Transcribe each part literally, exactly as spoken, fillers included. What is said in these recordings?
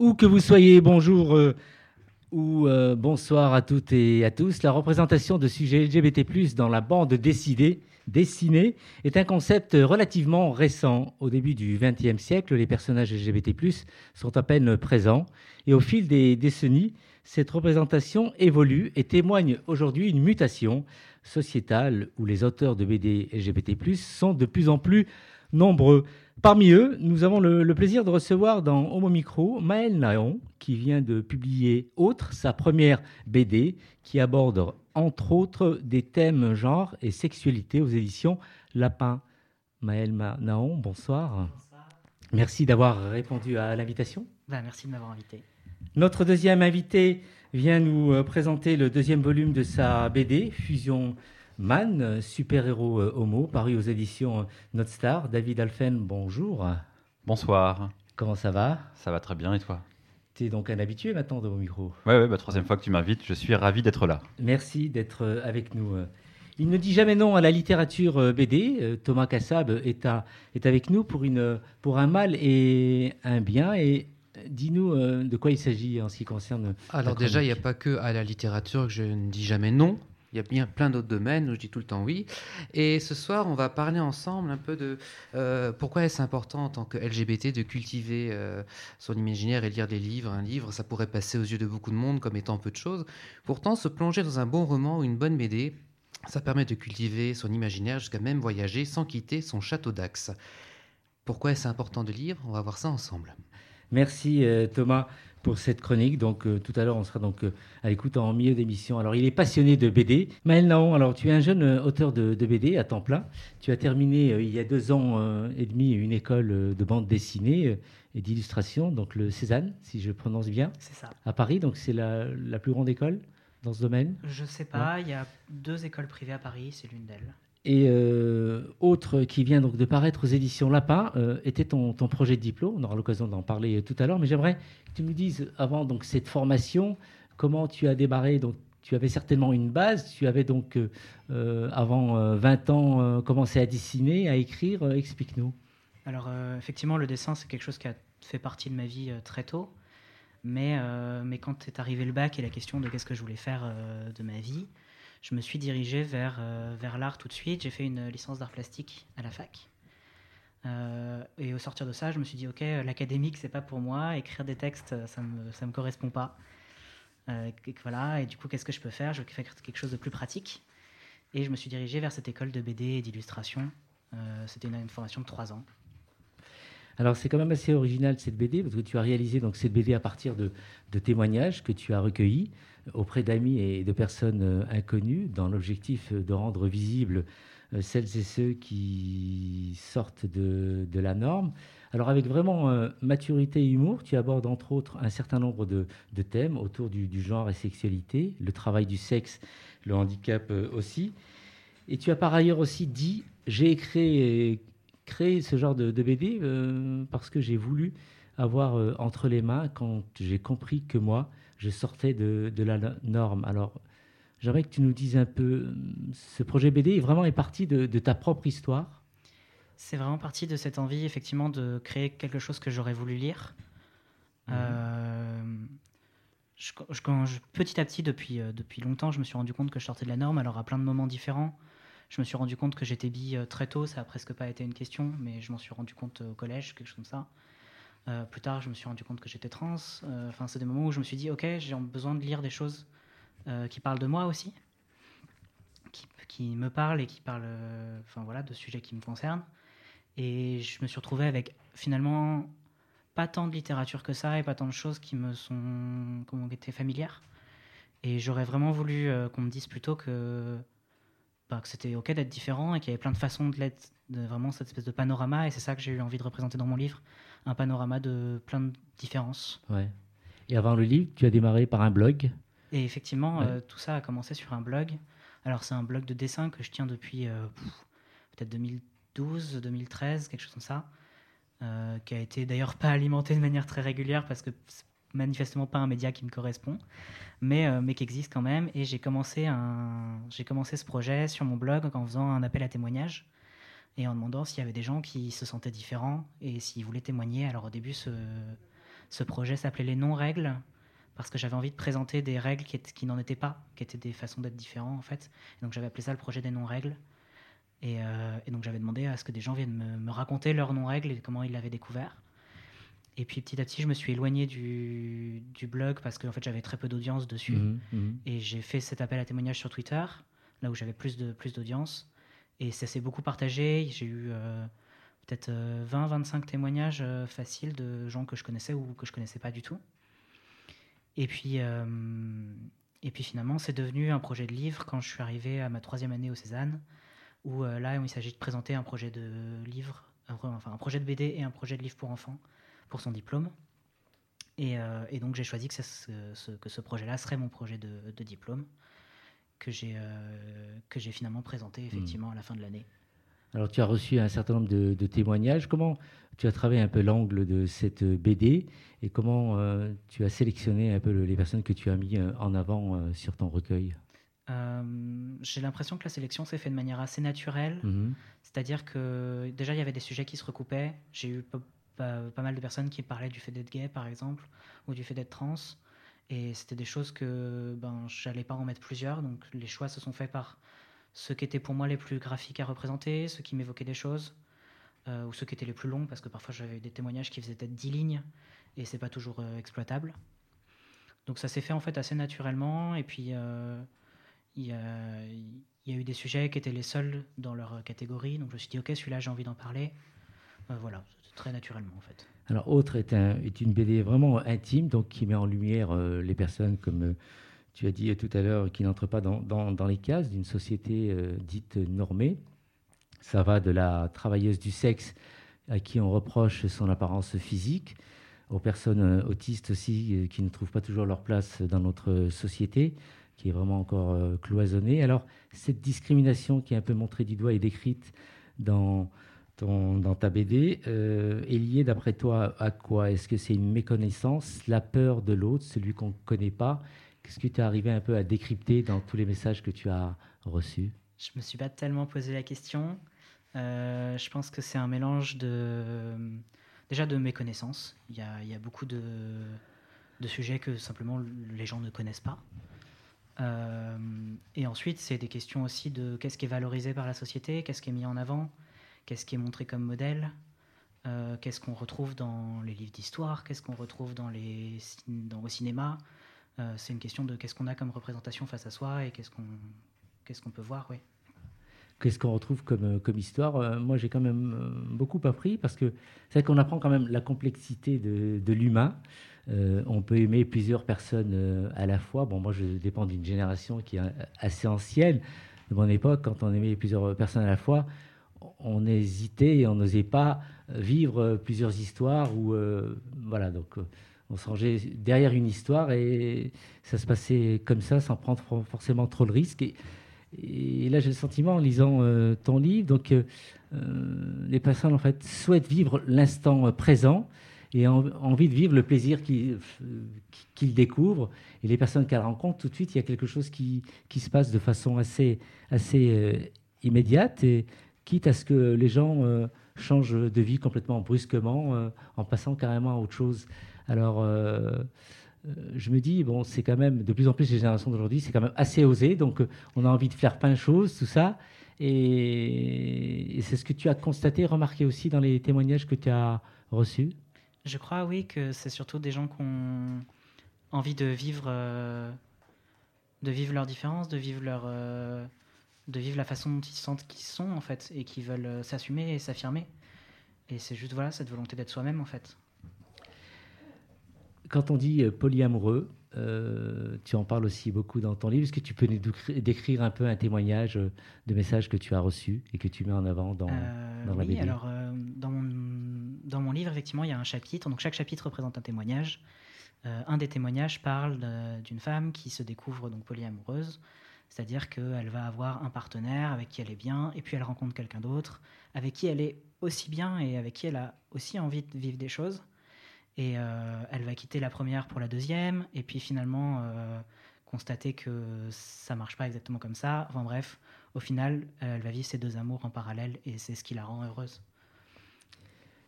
où que vous soyez, bonjour euh, ou euh, bonsoir à toutes et à tous. La représentation de sujets L G B T plus dans la bande dessinée, dessinée est un concept relativement récent. Au début du vingtième siècle, les personnages L G B T plus, sont à peine présents. Et au fil des décennies, cette représentation évolue et témoigne aujourd'hui une mutation sociétale où les auteurs de B D L G B T plus, sont de plus en plus nombreux. Parmi eux, nous avons le, le plaisir de recevoir dans Homo Micro Maël Nahon, qui vient de publier Autre, sa première B D, qui aborde entre autres des thèmes genre et sexualité aux éditions Lapin. Maël Nahon, bonsoir. Bonsoir. Merci d'avoir répondu à l'invitation. Ben, merci de m'avoir invité. Notre deuxième invité vient nous présenter le deuxième volume de sa B D, Fusion Man, super-héros homo, paru aux éditions North Star. David Halphen, bonjour. Bonsoir. Comment ça va ? Ça va très bien, et toi ? Tu es donc un habitué maintenant de mon micro. Oui, ouais, bah, troisième fois que tu m'invites, je suis ravi d'être là. Merci d'être avec nous. Il ne dit jamais non à la littérature B D. Thomas Cassab est, à, est avec nous pour, une, pour un mal et un bien, et... Dis-nous euh, de quoi il s'agit en ce qui concerne... Alors déjà, il n'y a pas que à la littérature que je ne dis jamais non. Il y a bien plein d'autres domaines où je dis tout le temps oui. Et ce soir, on va parler ensemble un peu de euh, pourquoi est-ce important en tant que L G B T de cultiver euh, son imaginaire et lire des livres. Un livre, ça pourrait passer aux yeux de beaucoup de monde comme étant peu de choses. Pourtant, se plonger dans un bon roman ou une bonne B D, ça permet de cultiver son imaginaire jusqu'à même voyager sans quitter son château d'Axe. Pourquoi est-ce important de lire ? On va voir ça ensemble. Merci euh, Thomas pour cette chronique. Donc euh, tout à l'heure, on sera donc euh, à l'écoute en milieu d'émission. Alors, il est passionné de B D. Maël Nahon, alors tu es un jeune euh, auteur de, de B D à temps plein. Tu as terminé euh, il y a deux ans euh, et demi une école euh, de bande dessinée euh, et d'illustration, donc le Cézanne, si je prononce bien. C'est ça. À Paris, donc c'est la, la plus grande école dans ce domaine. Je sais pas. Ouais. Il y a deux écoles privées à Paris. C'est l'une d'elles. Et euh, Autre, qui vient donc de paraître aux éditions Lapin, euh, était ton, ton projet de diplôme. On aura l'occasion d'en parler tout à l'heure, mais j'aimerais que tu nous dises, avant donc, cette formation, comment tu as démarré. Donc, tu avais certainement une base, tu avais donc, euh, avant euh, vingt ans, euh, commencé à dessiner, à écrire. Euh, explique-nous. Alors, euh, effectivement, le dessin, c'est quelque chose qui a fait partie de ma vie euh, très tôt. Mais, euh, mais quand est arrivé le bac et la question de qu'est-ce que je voulais faire euh, de ma vie, je me suis dirigé vers, euh, vers l'art tout de suite. J'ai fait une licence d'art plastique à la fac. Euh, et au sortir de ça, je me suis dit, OK, l'académique, c'est pas pour moi. Écrire des textes, ça me, ça me correspond pas. Euh, et, voilà. Et du coup, qu'est-ce que je peux faire ? Je veux faire quelque chose de plus pratique. Et je me suis dirigé vers cette école de B D et d'illustration. Euh, c'était une, une formation de trois ans. Alors, c'est quand même assez original, cette B D, parce que tu as réalisé donc, cette B D à partir de, de témoignages que tu as recueillis auprès d'amis et de personnes euh, inconnues, dans l'objectif de rendre visibles euh, celles et ceux qui sortent de, de la norme. Alors, avec vraiment euh, maturité et humour, tu abordes entre autres un certain nombre de, de thèmes autour du, du genre et sexualité, le travail du sexe, le handicap euh, aussi. Et tu as par ailleurs aussi dit « j'ai créé, créé ce genre de, de B D euh, parce que j'ai voulu avoir euh, entre les mains quand j'ai compris que moi, je sortais de, de la norme. » Alors, j'aimerais que tu nous dises un peu, ce projet B D est vraiment est parti de, de ta propre histoire ? C'est vraiment parti de cette envie, effectivement, de créer quelque chose que j'aurais voulu lire. Mmh. Euh, je, je, quand je, petit à petit, depuis, euh, depuis longtemps, je me suis rendu compte que je sortais de la norme, alors à plein de moments différents. Je me suis rendu compte que j'étais bi euh, très tôt, ça n'a presque pas été une question, mais je m'en suis rendu compte euh, au collège, quelque chose comme ça. Euh, plus tard, je me suis rendu compte que j'étais trans. Enfin, euh, c'est des moments où je me suis dit, OK, j'ai besoin de lire des choses euh, qui parlent de moi aussi, qui, qui me parlent et qui parlent euh, voilà, de sujets qui me concernent. Et je me suis retrouvé avec, finalement, pas tant de littérature que ça et pas tant de choses qui me sont comment, qui étaient familières. Et j'aurais vraiment voulu euh, qu'on me dise plutôt que, bah, que c'était OK d'être différent et qu'il y avait plein de façons de l'être, de vraiment cette espèce de panorama. Et c'est ça que j'ai eu envie de représenter dans mon livre. Un panorama de plein de différences. Ouais. Et avant le livre, tu as démarré par un blog. Et effectivement, ouais. euh, tout ça a commencé sur un blog. Alors, c'est un blog de dessin que je tiens depuis euh, pff, peut-être deux mille douze, deux mille treize, quelque chose comme ça, euh, qui a été d'ailleurs pas alimenté de manière très régulière parce que c'est manifestement pas un média qui me correspond, mais, euh, mais qui existe quand même. Et j'ai commencé, un, j'ai commencé ce projet sur mon blog en faisant un appel à témoignages. Et en demandant s'il y avait des gens qui se sentaient différents et s'ils voulaient témoigner. Alors au début, ce, Ce projet s'appelait les non-règles, parce que j'avais envie de présenter des règles qui, étaient, qui n'en étaient pas, qui étaient des façons d'être différents, en fait. Et donc j'avais appelé ça le projet des non-règles. Et, euh, et donc j'avais demandé à ce que des gens viennent me, me raconter leurs non-règles et comment ils l'avaient découvert. Et puis petit à petit, je me suis éloigné du, du blog parce que en fait, j'avais très peu d'audience dessus. Mmh, mmh. Et j'ai fait cet appel à témoignages sur Twitter, là où j'avais plus, de, plus d'audience. Et ça s'est beaucoup partagé. J'ai eu euh, peut-être euh, vingt à vingt-cinq témoignages euh, faciles de gens que je connaissais ou que je ne connaissais pas du tout. Et puis, euh, et puis finalement, c'est devenu un projet de livre quand je suis arrivé à ma troisième année au Cézanne, où euh, là, il s'agit de présenter un projet de livre, enfin un projet de B D et un projet de livre pour enfants pour son diplôme. Et, euh, et donc, j'ai choisi que, ça, ce, que ce projet-là serait mon projet de, de diplôme que j'ai, euh, que j'ai finalement présenté effectivement mmh. à la fin de l'année. Alors, tu as reçu un certain nombre de, de témoignages. Comment tu as travaillé un peu l'angle de cette B D et comment euh, tu as sélectionné un peu le, les personnes que tu as mis en avant euh, sur ton recueil ? euh, J'ai l'impression que la sélection s'est faite de manière assez naturelle. Mmh. C'est-à-dire que déjà, il y avait des sujets qui se recoupaient. J'ai eu pas, pas, pas mal de personnes qui parlaient du fait d'être gay, par exemple, ou du fait d'être trans. Et c'était des choses que ben, je n'allais pas en mettre plusieurs. Donc, les choix se sont faits par... ceux qui étaient pour moi les plus graphiques à représenter, ceux qui m'évoquaient des choses, euh, ou ceux qui étaient les plus longs, parce que parfois j'avais eu des témoignages qui faisaient peut-être dix lignes, et c'est pas toujours euh, exploitable. Donc ça s'est fait en fait assez naturellement, et puis euh, il y a, il y a eu des sujets qui étaient les seuls dans leur catégorie, donc je me suis dit ok, celui-là j'ai envie d'en parler, euh, voilà, très naturellement en fait. Alors Autre est, un, est une B D vraiment intime, donc qui met en lumière euh, les personnes comme... Euh, tu as dit tout à l'heure qu'il n'entre pas dans, dans, dans les cases d'une société euh, dite normée. Ça va de la travailleuse du sexe à qui on reproche son apparence physique, aux personnes autistes aussi euh, qui ne trouvent pas toujours leur place dans notre société, qui est vraiment encore euh, cloisonnée. Alors, cette discrimination qui est un peu montrée du doigt et décrite dans, ton, dans ta B D euh, est liée, d'après toi, à quoi ? Est-ce que c'est une méconnaissance, la peur de l'autre, celui qu'on ne connaît pas ? Qu'est-ce que tu es arrivé un peu à décrypter dans tous les messages que tu as reçus ? Je ne me suis pas tellement posé la question. Euh, je pense que c'est un mélange de, déjà de méconnaissance. Il y a, il y a beaucoup de, de sujets que simplement les gens ne connaissent pas. Euh, et ensuite, c'est des questions aussi de qu'est-ce qui est valorisé par la société, qu'est-ce qui est mis en avant, qu'est-ce qui est montré comme modèle, euh, qu'est-ce qu'on retrouve dans les livres d'histoire, qu'est-ce qu'on retrouve dans les, dans, au cinéma. Euh, c'est une question de qu'est-ce qu'on a comme représentation face à soi et qu'est-ce qu'on, qu'est-ce qu'on peut voir, oui. Qu'est-ce qu'on retrouve comme, comme histoire ? euh, Moi, j'ai quand même euh, beaucoup appris parce que c'est vrai qu'on apprend quand même la complexité de, de l'humain. Euh, on peut aimer plusieurs personnes euh, à la fois. Bon, moi, je dépends d'une génération qui est assez ancienne. De mon époque, quand on aimait plusieurs personnes à la fois, on hésitait et on n'osait pas vivre plusieurs histoires. Ou euh, voilà, donc... Euh, on se rangeait derrière une histoire et ça se passait comme ça, sans prendre forcément trop le risque. Et, et là, j'ai le sentiment, en lisant euh, ton livre, donc, euh, les personnes en fait, souhaitent vivre l'instant présent et ont envie de vivre le plaisir qu'ils, qu'ils découvrent. Et les personnes qu'elles rencontrent, tout de suite, il y a quelque chose qui, qui se passe de façon assez, assez euh, immédiate, et quitte à ce que les gens euh, changent de vie complètement brusquement, euh, en passant carrément à autre chose. Alors, euh, je me dis, bon, c'est quand même, de plus en plus, les générations d'aujourd'hui, c'est quand même assez osé. Donc, on a envie de faire plein de choses, tout ça. Et, et c'est ce que tu as constaté, remarqué aussi dans les témoignages que tu as reçus ? Je crois, oui, que c'est surtout des gens qui ont envie de vivre, euh, de vivre leurs différences, de vivre, leur, euh, de vivre la façon dont ils sentent qu'ils sont, en fait, et qui veulent s'assumer et s'affirmer. Et c'est juste, voilà, cette volonté d'être soi-même, en fait. Quand on dit polyamoureux, euh, tu en parles aussi beaucoup dans ton livre. Est-ce que tu peux nous décrire un peu un témoignage de messages que tu as reçus et que tu mets en avant dans, euh, dans la B D ? Oui, alors euh, dans, mon, dans mon livre, effectivement, il y a un chapitre. Donc chaque chapitre représente un témoignage. Euh, un des témoignages parle de, d'une femme qui se découvre donc polyamoureuse, c'est-à-dire qu'elle va avoir un partenaire avec qui elle est bien, et puis elle rencontre quelqu'un d'autre avec qui elle est aussi bien et avec qui elle a aussi envie de vivre des choses. Et euh, elle va quitter la première pour la deuxième, et puis finalement euh, constater que ça ne marche pas exactement comme ça. Enfin bref, au final, elle va vivre ses deux amours en parallèle, et c'est ce qui la rend heureuse.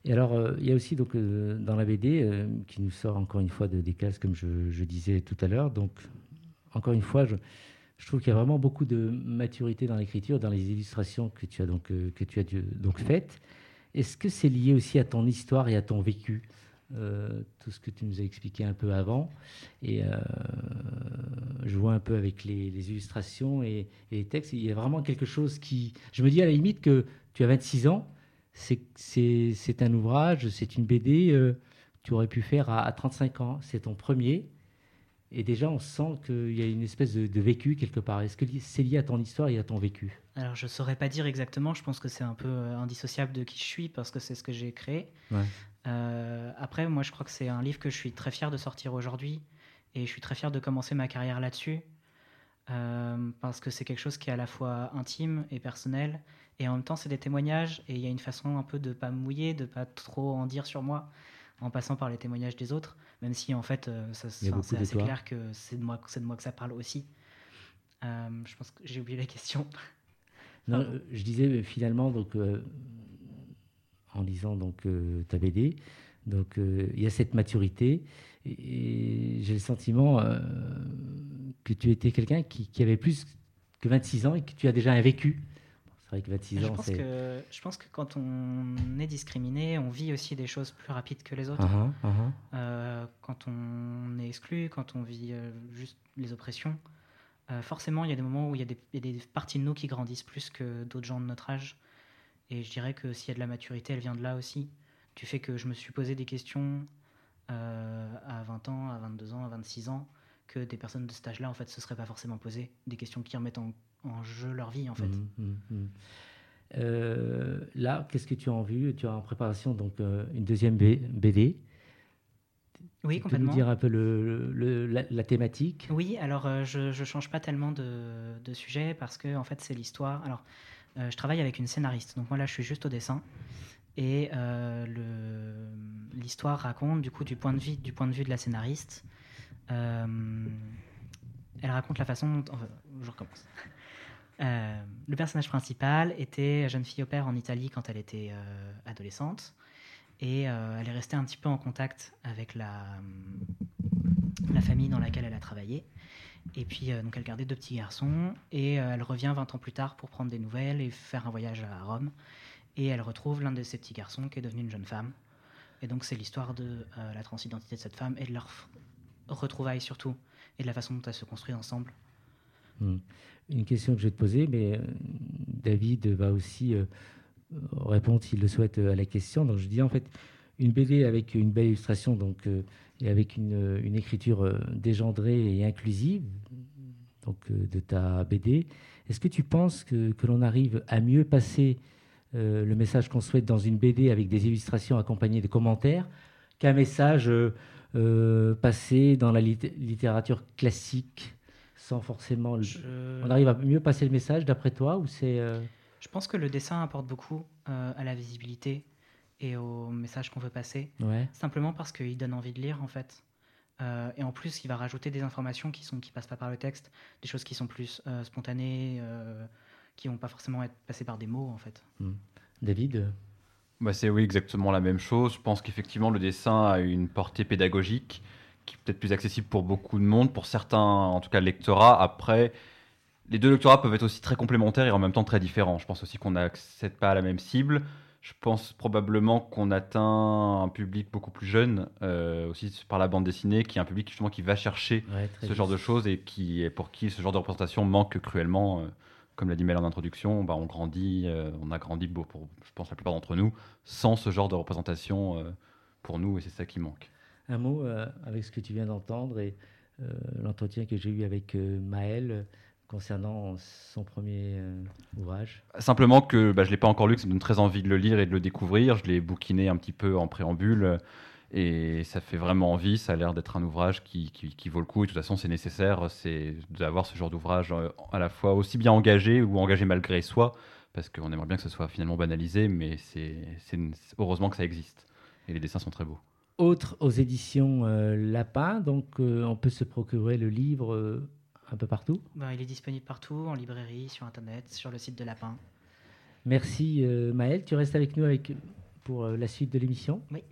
Et alors, euh, il y a aussi donc, euh, dans la B D, euh, qui nous sort encore une fois de, des cases, comme je, je disais tout à l'heure. Donc, encore une fois, je, je trouve qu'il y a vraiment beaucoup de maturité dans l'écriture, dans les illustrations que tu as donc, euh, que tu as dû, donc faites. Est-ce que c'est lié aussi à ton histoire et à ton vécu, euh, tout ce que tu nous as expliqué un peu avant? Et euh, je vois un peu avec les, les illustrations et, et les textes, il y a vraiment quelque chose qui... Je me dis à la limite que tu as vingt-six ans, c'est, c'est, c'est un ouvrage, c'est une B D euh, que tu aurais pu faire à, à trente-cinq ans. C'est ton premier. Et déjà, on sent qu'il y a une espèce de, de vécu quelque part. Est-ce que c'est lié à ton histoire et à ton vécu ? Alors, je ne saurais pas dire exactement. Je pense que c'est un peu indissociable de qui je suis parce que c'est ce que j'ai créé. Ouais. Euh, après, moi, je crois que c'est un livre que je suis très fier de sortir aujourd'hui. Et je suis très fier de commencer ma carrière là-dessus. Euh, parce que c'est quelque chose qui est à la fois intime et personnel. Et en même temps, c'est des témoignages. Et il y a une façon un peu de ne pas mouiller, de ne pas trop en dire sur moi, en passant par les témoignages des autres, même si en fait euh, ça, c'est assez toi. Clair que c'est de, moi, c'est de moi que ça parle aussi. Euh, je pense que j'ai oublié la question. Non, je disais finalement, donc, euh, en lisant donc, euh, ta B D, donc, euh, il y a cette maturité et, et j'ai le sentiment euh, que tu étais quelqu'un qui, qui avait plus que vingt-six ans et que tu as déjà un vécu. Avec vingt-six je, ans, pense c'est... Que, je pense que quand on est discriminé, on vit aussi des choses plus rapides que les autres. Uh-huh, uh-huh. Euh, quand on est exclu, quand on vit euh, juste les oppressions, euh, forcément, il y a des moments où il y, y a des parties de nous qui grandissent plus que d'autres gens de notre âge. Et je dirais que s'il y a de la maturité, elle vient de là aussi. Du fait que je me suis posé des questions euh, à vingt ans, à vingt-deux ans, à vingt-six ans, que des personnes de cet âge-là, en fait, se seraient pas forcément posées. Des questions qui remettent en en jeu leur vie en fait. Mmh, mmh, mmh. Euh, là, qu'est-ce que tu as en vue ? Tu as en préparation donc euh, une deuxième B D. Oui, tu complètement. Tu peux nous dire un peu le, le, la, la thématique ? Oui, alors euh, je je change pas tellement de, de sujet parce que en fait c'est l'histoire. Alors euh, je travaille avec une scénariste, donc moi là je suis juste au dessin et euh, le l'histoire raconte du coup du point de vue du point de vue de la scénariste. Euh, elle raconte la façon dont enfin, je recommence. Euh, le personnage principal était jeune fille au pair en Italie quand elle était euh, adolescente et euh, elle est restée un petit peu en contact avec la, la famille dans laquelle elle a travaillé et puis euh, donc elle gardait deux petits garçons et euh, elle revient vingt ans plus tard pour prendre des nouvelles et faire un voyage à Rome et elle retrouve l'un de ces petits garçons qui est devenu une jeune femme et donc c'est l'histoire de euh, la transidentité de cette femme et de leur f- retrouvailles surtout et de la façon dont elles se construisent ensemble. Hum. Une question que je vais te poser, mais David va aussi euh, répondre s'il le souhaite à la question. Donc je dis en fait une B D avec une belle illustration donc, euh, et avec une, une écriture euh, dégendrée et inclusive donc, euh, de ta B D. Est-ce que tu penses que, que l'on arrive à mieux passer euh, le message qu'on souhaite dans une B D avec des illustrations accompagnées de commentaires qu'un message euh, euh, passé dans la lit- littérature classique ? Sans forcément... Le... Je... On arrive à mieux passer le message, d'après toi, ou c'est... Euh... Je pense que le dessin apporte beaucoup euh, à la visibilité et au message qu'on veut passer. Ouais. Simplement parce qu'il donne envie de lire, en fait. Euh, et en plus, il va rajouter des informations qui ne qui passent pas par le texte, des choses qui sont plus euh, spontanées, euh, qui ne vont pas forcément être passées par des mots, en fait. Mmh. David ? Bah c'est oui, exactement la même chose. Je pense qu'effectivement, le dessin a une portée pédagogique qui est peut-être plus accessible pour beaucoup de monde, pour certains, en tout cas, lectorats. Après, les deux lectorats peuvent être aussi très complémentaires et en même temps très différents. Je pense aussi qu'on n'accède pas à la même cible. Je pense probablement qu'on atteint un public beaucoup plus jeune, euh, aussi par la bande dessinée, qui est un public justement qui va chercher ouais, ce juste. Genre de choses et qui est pour qui ce genre de représentation manque cruellement. Euh, comme l'a dit Maël en introduction, bah on grandit, euh, on a grandi, pour, pour, je pense, la plupart d'entre nous, sans ce genre de représentation euh, pour nous, et c'est ça qui manque. Un mot euh, avec ce que tu viens d'entendre et euh, l'entretien que j'ai eu avec euh, Maël euh, concernant son premier euh, ouvrage. Simplement que bah, je ne l'ai pas encore lu, que ça me donne très envie de le lire et de le découvrir. Je l'ai bouquiné un petit peu en préambule et ça fait vraiment envie. Ça a l'air d'être un ouvrage qui, qui, qui vaut le coup et de toute façon c'est nécessaire c'est d'avoir ce genre d'ouvrage euh, à la fois aussi bien engagé ou engagé malgré soi parce qu'on aimerait bien que ce soit finalement banalisé mais c'est, c'est une... heureusement que ça existe et les dessins sont très beaux. Autre aux éditions euh, Lapin, donc euh, on peut se procurer le livre euh, un peu partout. Ben, il est disponible partout, en librairie, sur Internet, sur le site de Lapin. Merci euh, Maël, tu restes avec nous avec pour euh, la suite de l'émission. Oui.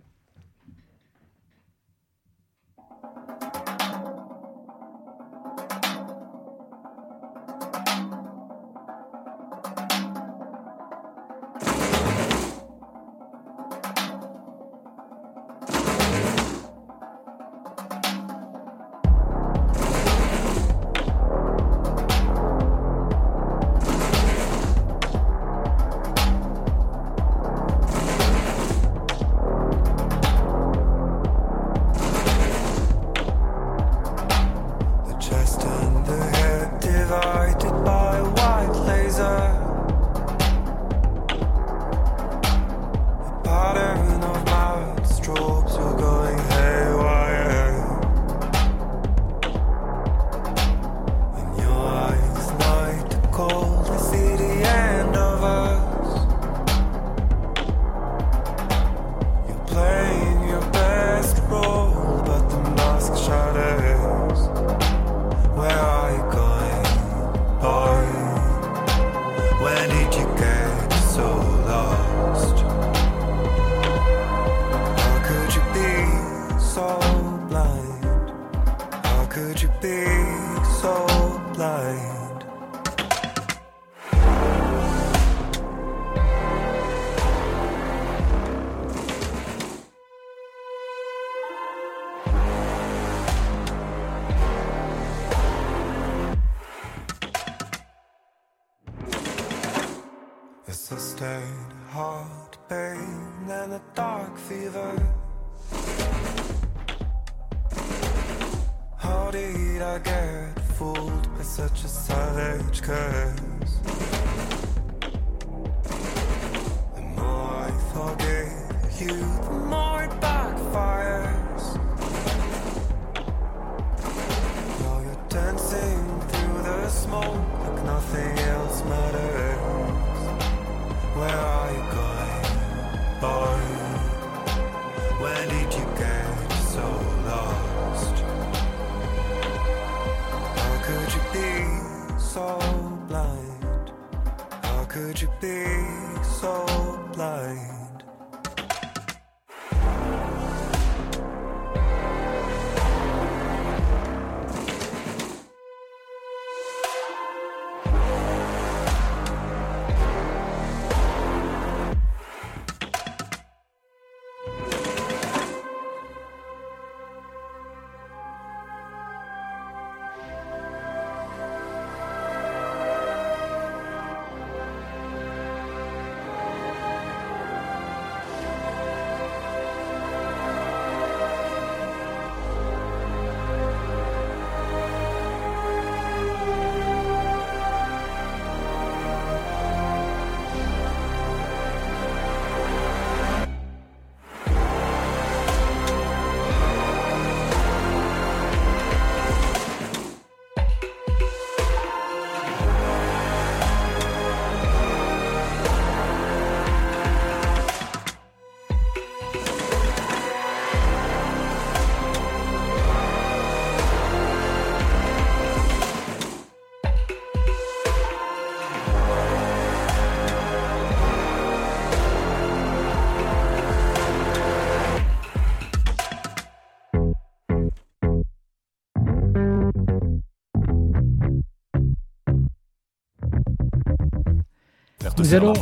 Nous allons,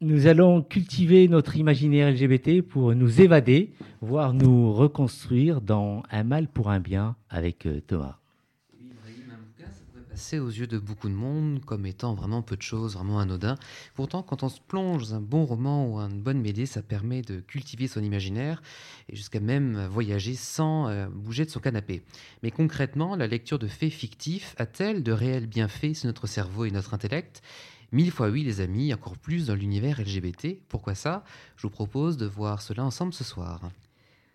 nous allons cultiver notre imaginaire L G B T pour nous évader, voire nous reconstruire dans Un mal pour un bien avec euh, Thomas. C'est aux yeux de beaucoup de monde comme étant vraiment peu de choses, vraiment anodin. Pourtant, quand on se plonge dans un bon roman ou une bonne B D, ça permet de cultiver son imaginaire et jusqu'à même voyager sans euh, bouger de son canapé. Mais concrètement, la lecture de faits fictifs a-t-elle de réels bienfaits sur notre cerveau et notre intellect ? Mille fois oui, les amis, encore plus dans l'univers L G B T. Pourquoi ça ? Je vous propose de voir cela ensemble ce soir.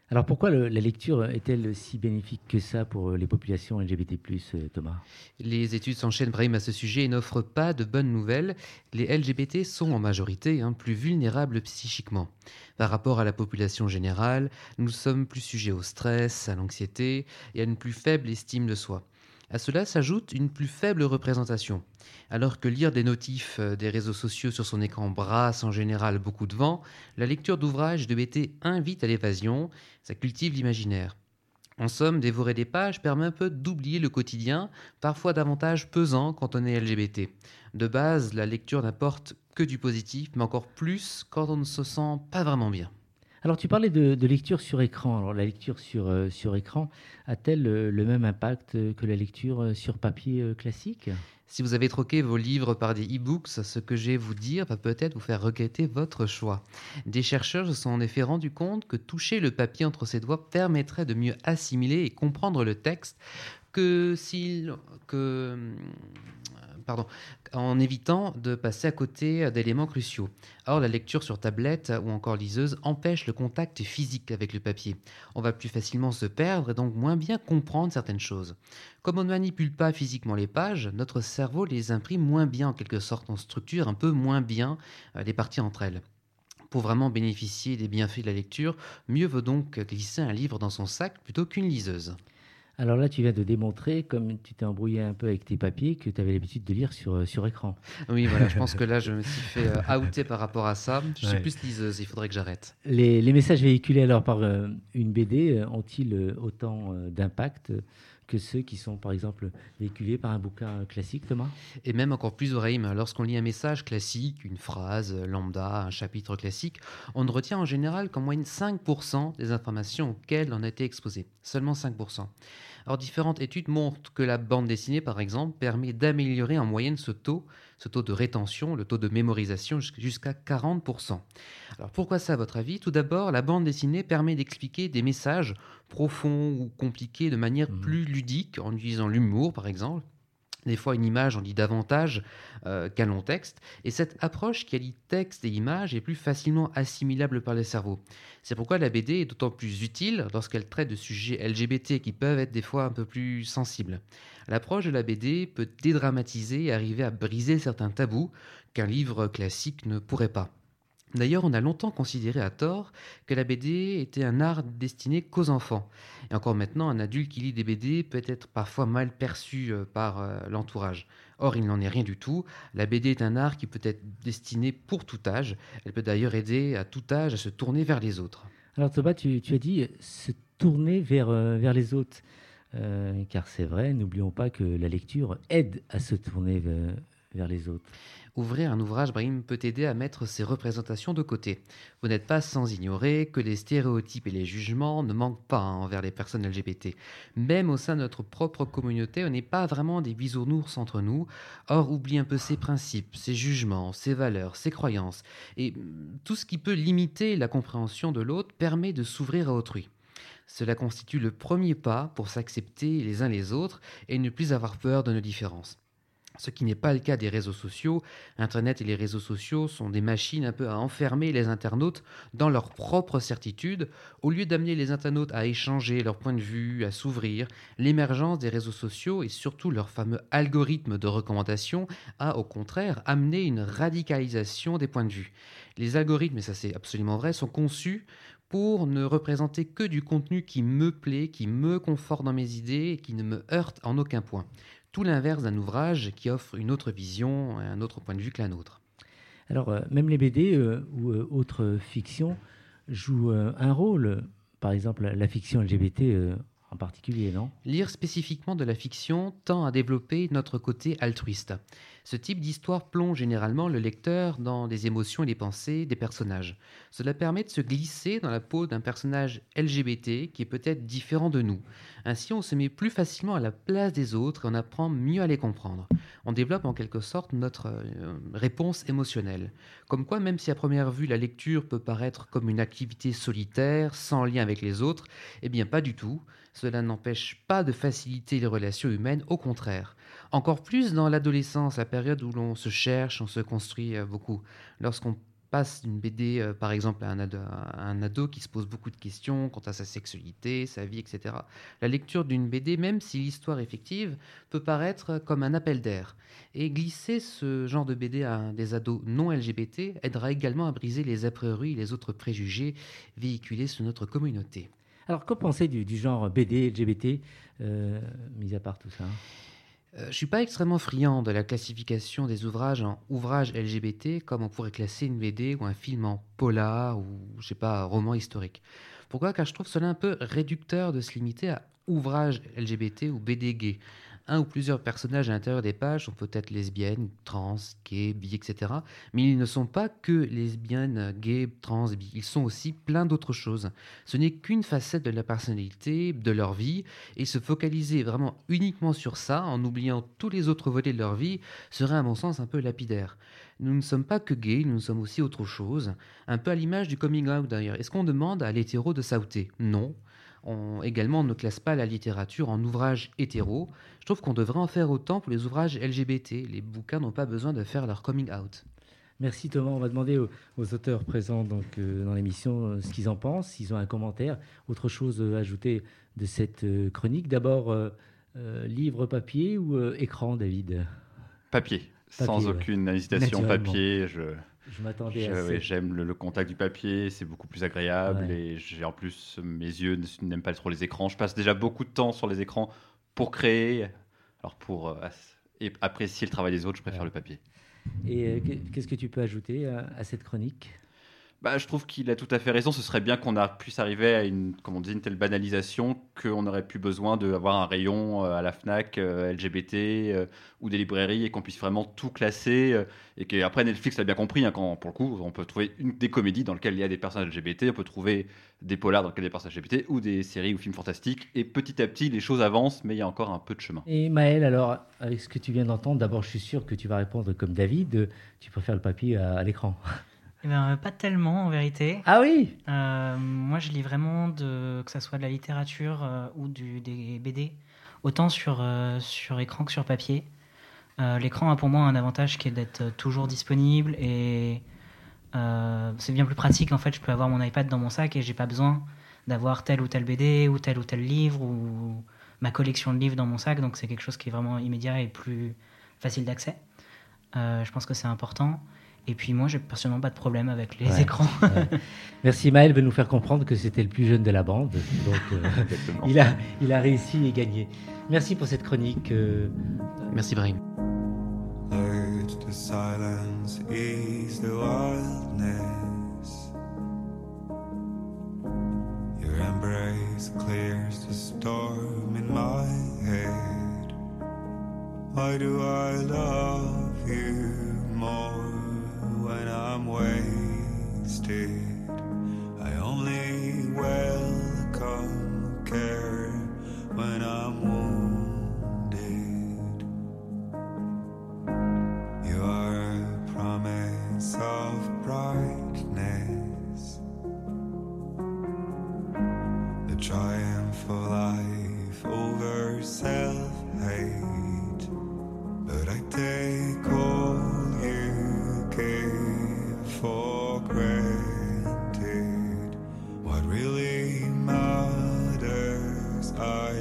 Alors pourquoi le, la lecture est-elle si bénéfique que ça pour les populations L G B T plus, Thomas ? Les études s'enchaînent, Brahim, à ce sujet et n'offrent pas de bonnes nouvelles. Les L G B T sont en majorité hein, plus vulnérables psychiquement. Par rapport à la population générale, nous sommes plus sujets au stress, à l'anxiété et à une plus faible estime de soi. À cela s'ajoute une plus faible représentation. Alors que lire des notifs des réseaux sociaux sur son écran brasse en général beaucoup de vent, la lecture d'ouvrages de B T invite à l'évasion, ça cultive l'imaginaire. En somme, dévorer des pages permet un peu d'oublier le quotidien, parfois davantage pesant quand on est L G B T. De base, la lecture n'apporte que du positif, mais encore plus quand on ne se sent pas vraiment bien. Alors, tu parlais de, de lecture sur écran. Alors, la lecture sur, euh, sur écran a-t-elle euh, le même impact que la lecture euh, sur papier euh, classique ? Si vous avez troqué vos livres par des e-books, ce que j'ai à vous dire va peut-être vous faire regretter votre choix. Des chercheurs se sont en effet rendus compte que toucher le papier entre ses doigts permettrait de mieux assimiler et comprendre le texte que s'il... Que... Pardon, en évitant de passer à côté d'éléments cruciaux. Or, la lecture sur tablette ou encore liseuse empêche le contact physique avec le papier. On va plus facilement se perdre et donc moins bien comprendre certaines choses. Comme on ne manipule pas physiquement les pages, notre cerveau les imprime moins bien en quelque sorte, on structure un peu moins bien les parties entre elles. Pour vraiment bénéficier des bienfaits de la lecture, mieux vaut donc glisser un livre dans son sac plutôt qu'une liseuse. Alors là, tu viens de démontrer, comme tu t'es embrouillé un peu avec tes papiers, que tu avais l'habitude de lire sur, sur écran. Oui, voilà, je pense que là, je me suis fait euh, outer par rapport à ça. Je ouais. suis plus liseuse, il faudrait que j'arrête. Les, les messages véhiculés alors par euh, une B D ont-ils euh, autant euh, d'impact que ceux qui sont, par exemple, véhiculés par un bouquin classique, Thomas ? Et même encore plus, Brahim, lorsqu'on lit un message classique, une phrase lambda, un chapitre classique, on ne retient en général qu'en moyenne cinq pour cent des informations auxquelles on a été exposé. Seulement cinq pour cent. Or, différentes études montrent que la bande dessinée, par exemple, permet d'améliorer en moyenne ce taux, ce taux de rétention, le taux de mémorisation jusqu'à quarante pour cent. Alors, pourquoi ça, à votre avis ? Tout d'abord, la bande dessinée permet d'expliquer des messages profonds ou compliqués de manière mmh. plus ludique, en utilisant l'humour, par exemple. Des fois, une image en dit davantage euh, qu'un long texte. Et cette approche qui allie texte et image est plus facilement assimilable par le cerveau. C'est pourquoi la B D est d'autant plus utile lorsqu'elle traite de sujets L G B T qui peuvent être des fois un peu plus sensibles. L'approche de la B D peut dédramatiser et arriver à briser certains tabous qu'un livre classique ne pourrait pas. D'ailleurs, on a longtemps considéré à tort que la B D était un art destiné qu'aux enfants. Et encore maintenant, un adulte qui lit des B D peut être parfois mal perçu par l'entourage. Or, il n'en est rien du tout. La B D est un art qui peut être destiné pour tout âge. Elle peut d'ailleurs aider à tout âge à se tourner vers les autres. Alors Thomas, tu, tu as dit se tourner vers, vers les autres. Euh, car c'est vrai, n'oublions pas que la lecture aide à se tourner vers, vers les autres. Ouvrir un ouvrage, Brahim, peut aider à mettre ses représentations de côté. Vous n'êtes pas sans ignorer que les stéréotypes et les jugements ne manquent pas envers les personnes L G B T. Même au sein de notre propre communauté, on n'est pas vraiment des bisounours entre nous. Or, oublie un peu ses principes, ses jugements, ses valeurs, ses croyances. Et tout ce qui peut limiter la compréhension de l'autre permet de s'ouvrir à autrui. Cela constitue le premier pas pour s'accepter les uns les autres et ne plus avoir peur de nos différences. Ce qui n'est pas le cas des réseaux sociaux. Internet et les réseaux sociaux sont des machines un peu à enfermer les internautes dans leurs propres certitudes. Au lieu d'amener les internautes à échanger leurs points de vue, à s'ouvrir, l'émergence des réseaux sociaux et surtout leur fameux algorithme de recommandation a au contraire amené une radicalisation des points de vue. Les algorithmes, et ça c'est absolument vrai, sont conçus pour ne représenter que du contenu qui me plaît, qui me conforte dans mes idées et qui ne me heurte en aucun point. Tout l'inverse d'un ouvrage qui offre une autre vision, un autre point de vue que la nôtre. Alors, euh, même les B D euh, ou euh, autres fictions jouent euh, un rôle. Par exemple, la fiction L G B T euh, en particulier, non ? Lire spécifiquement de la fiction tend à développer notre côté altruiste. Ce type d'histoire plonge généralement le lecteur dans les émotions et les pensées des personnages. Cela permet de se glisser dans la peau d'un personnage L G B T qui est peut-être différent de nous. Ainsi, on se met plus facilement à la place des autres et on apprend mieux à les comprendre. On développe en quelque sorte notre réponse émotionnelle. Comme quoi, même si à première vue, la lecture peut paraître comme une activité solitaire, sans lien avec les autres, eh bien pas du tout. Cela n'empêche pas de faciliter les relations humaines, au contraire. Encore plus dans l'adolescence, la période où l'on se cherche, on se construit beaucoup. Lorsqu'on passe d'une B D, par exemple, à un ado, à un ado qui se pose beaucoup de questions quant à sa sexualité, sa vie, et cetera. La lecture d'une B D, même si l'histoire est fictive, peut paraître comme un appel d'air. Et glisser ce genre de B D à des ados non L G B T aidera également à briser les a priori et les autres préjugés véhiculés sur notre communauté. Alors, que pensez du, du genre B D, L G B T, euh, mis à part tout ça? Euh, je ne suis pas extrêmement friand de la classification des ouvrages en ouvrages L G B T, comme on pourrait classer une B D ou un film en polar ou, je ne sais pas, roman historique. Pourquoi? Car je trouve cela un peu réducteur de se limiter à ouvrages L G B T ou B D gay. Un ou plusieurs personnages à l'intérieur des pages sont peut-être lesbiennes, trans, gays, bi, et cetera. Mais ils ne sont pas que lesbiennes, gays, trans, bi. Ils sont aussi plein d'autres choses. Ce n'est qu'une facette de la personnalité, de leur vie. Et se focaliser vraiment uniquement sur ça, en oubliant tous les autres volets de leur vie, serait à mon sens un peu lapidaire. Nous ne sommes pas que gays, nous sommes aussi autre chose. Un peu à l'image du coming out d'ailleurs. Est-ce qu'on demande à l'hétéro de s'outer? Non. On, également, on ne classe pas la littérature en ouvrages hétéros. Je trouve qu'on devrait en faire autant pour les ouvrages L G B T. Les bouquins n'ont pas besoin de faire leur coming out. Merci Thomas. On va demander aux, aux auteurs présents donc, euh, dans l'émission euh, ce qu'ils en pensent, s'ils ont un commentaire. Autre chose à ajouter de cette euh, chronique? D'abord, euh, euh, livre papier ou euh, écran, David? Papier, papier sans ouais. aucune hésitation. Papier, je... Je m'attendais je, à ouais, j'aime le, le contact du papier, c'est beaucoup plus agréable ouais. et j'ai, en plus mes yeux n'aiment pas trop les écrans. Je passe déjà beaucoup de temps sur les écrans pour créer, alors pour euh, apprécier le travail des autres, je préfère ouais. le papier. Et euh, qu'est-ce que tu peux ajouter à, à cette chronique? Bah, je trouve qu'il a tout à fait raison. Ce serait bien qu'on a, puisse arriver à une, comme on disait, une telle banalisation qu'on n'aurait plus besoin d'avoir un rayon à la FNAC, euh, L G B T euh, ou des librairies et qu'on puisse vraiment tout classer. Euh, et qu'après, Netflix l'a bien compris, hein, quand, pour le coup, on peut trouver une, des comédies dans lesquelles il y a des personnages L G B T, on peut trouver des polars dans lesquels il y a des personnages L G B T ou des séries ou films fantastiques. Et petit à petit, les choses avancent, mais il y a encore un peu de chemin. Et Maël, alors, avec ce que tu viens d'entendre, d'abord, je suis sûr que tu vas répondre comme David, tu préfères le papier à, à l'écran? Eh ben, pas tellement en vérité. Ah oui euh, Moi je lis vraiment de, que ce soit de la littérature euh, ou du, des B D, autant sur, euh, sur écran que sur papier. Euh, l'écran a pour moi un avantage qui est d'être toujours disponible et euh, c'est bien plus pratique en fait. Je peux avoir mon iPad dans mon sac et j'ai pas besoin d'avoir tel ou tel B D ou tel ou tel livre ou ma collection de livres dans mon sac, donc c'est quelque chose qui est vraiment immédiat et plus facile d'accès. Euh, je pense que c'est important. Et puis moi, j'ai personnellement pas de problème avec les ouais, écrans. Ouais. Merci Maël de nous faire comprendre que c'était le plus jeune de la bande. Donc euh, il, a, il a réussi et gagné. Merci pour cette chronique. Euh... Merci Brahim. Urge to silence is the wildness. Your embrace clears the storm in my head. Why do I love you more? When I'm wasted, I only welcome care when I'm wounded. You are a promise of brightness, the triumph of life over self-hate, but I take all you gave for granted. What really matters I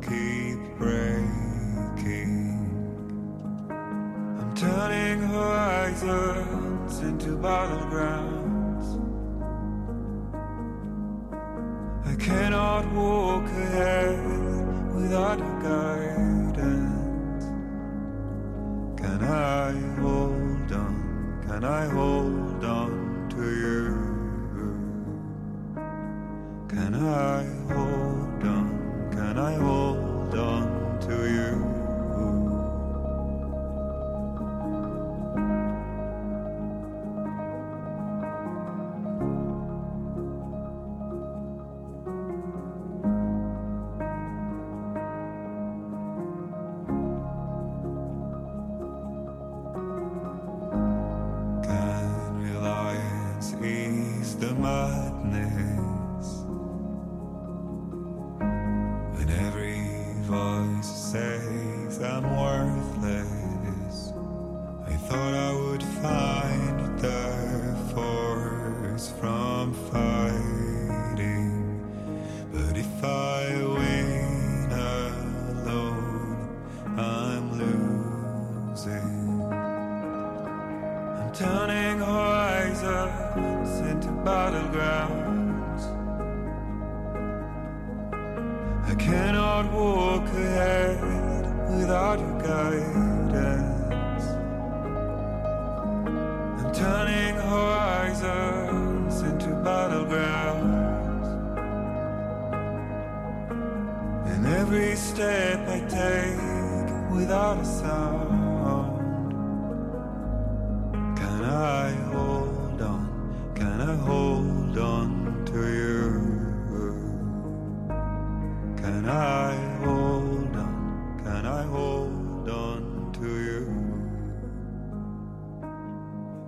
keep breaking. I'm turning horizons into battlegrounds. I cannot walk ahead without your guidance. Can I hold on? Can I hold on to you? Can I hold on? Can I hold on to you? Into battlegrounds, every step I take without a sound. Can I hold on? Can I hold on to you? Can I hold on? Can I hold on to you?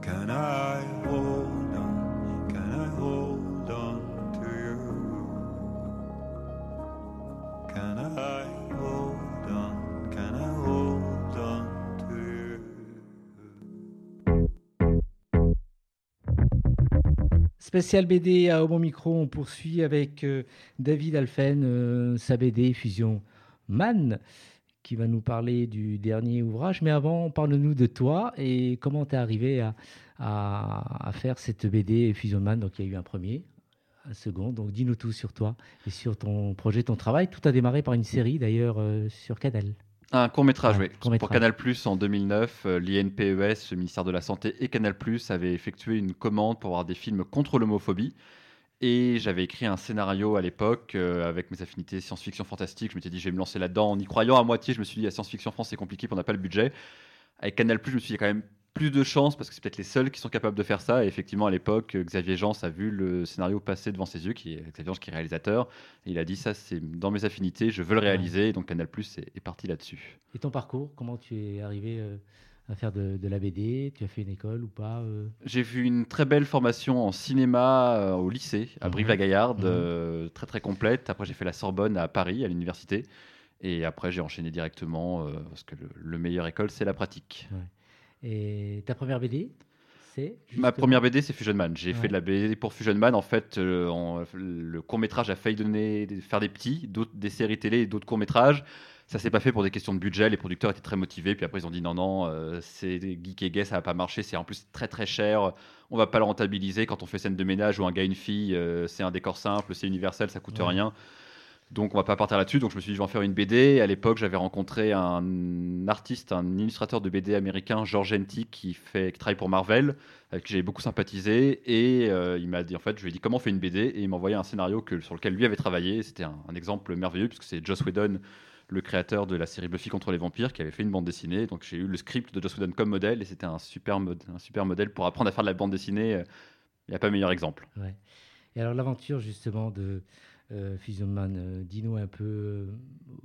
Can I hold on? Can I hold on to you? Can I hold on? Can I hold on to you? Spécial B D à Homo Micro, on poursuit avec euh, David Halphen, euh, sa B D Fusion Man, qui va nous parler du dernier ouvrage. Mais avant, parle-nous de toi et comment tu es arrivé à, à, à faire cette B D Fusion Man. Donc, il y a eu un premier, un second. Donc, dis-nous tout sur toi et sur ton projet, ton travail. Tout a démarré par une série, d'ailleurs, euh, sur Canal. Un court-métrage, ah, oui. Court-métrage. Pour Canal plus, en deux mille neuf, l'I N P E S, le ministère de la Santé et Canal plus, avaient effectué une commande pour avoir des films contre l'homophobie. Et j'avais écrit un scénario à l'époque euh, avec mes affinités science-fiction fantastique. Je m'étais dit, je vais me lancer là-dedans. En y croyant à moitié, je me suis dit, la science-fiction France, c'est compliqué, on n'a pas le budget. Avec Canal plus, je me suis dit, il y a quand même plus de chances parce que c'est peut-être les seuls qui sont capables de faire ça. Et effectivement, à l'époque, Xavier Jeans a vu le scénario passer devant ses yeux, qui est Xavier Jeans, qui est réalisateur. Et il a dit, ça, c'est dans mes affinités, je veux le réaliser. Et donc Canal plus est, est parti là-dessus. Et ton parcours, comment tu es arrivé euh... à faire de, de la B D? Tu as fait une école ou pas? euh... J'ai vu une très belle formation en cinéma euh, au lycée, à mmh. Brive-la-Gaillarde, mmh. euh, très très complète. Après, j'ai fait la Sorbonne à Paris, à l'université. Et après, j'ai enchaîné directement, euh, parce que le, le meilleur école, c'est la pratique. Ouais. Et ta première B D, c'est justement... Ma première B D, c'est Fusion Man. J'ai ouais. fait de la B D pour Fusion Man. En fait, euh, en, le court-métrage a failli donner, faire des petits, d'autres, des séries télé et d'autres courts-métrages. Ça s'est pas fait pour des questions de budget, les producteurs étaient très motivés, puis après ils ont dit non, non, euh, c'est geek et gay, ça va pas marcher, c'est en plus très très cher, on va pas le rentabiliser, quand on fait scène de ménage ou un gars et une fille, euh, c'est un décor simple, c'est universel, ça coûte ouais. rien, donc on va pas partir là-dessus, donc je me suis dit je vais en faire une B D. À l'époque j'avais rencontré un artiste, un illustrateur de B D américain, George Henty, qui, fait, qui travaille pour Marvel, avec qui j'avais beaucoup sympathisé, et euh, il m'a dit, en fait, je lui ai dit comment on fait une B D, et il m'a envoyé un scénario que, sur lequel lui avait travaillé. C'était un, un exemple merveilleux, puisque c'est Joss Whedon, le créateur de la série Buffy contre les vampires, qui avait fait une bande dessinée. Donc j'ai eu le script de Joss Whedon comme modèle, et c'était un super, mod- un super modèle pour apprendre à faire de la bande dessinée. Il n'y a pas meilleur exemple. Ouais. Et alors l'aventure justement de euh, Fusion Man, euh, dis-nous un peu euh,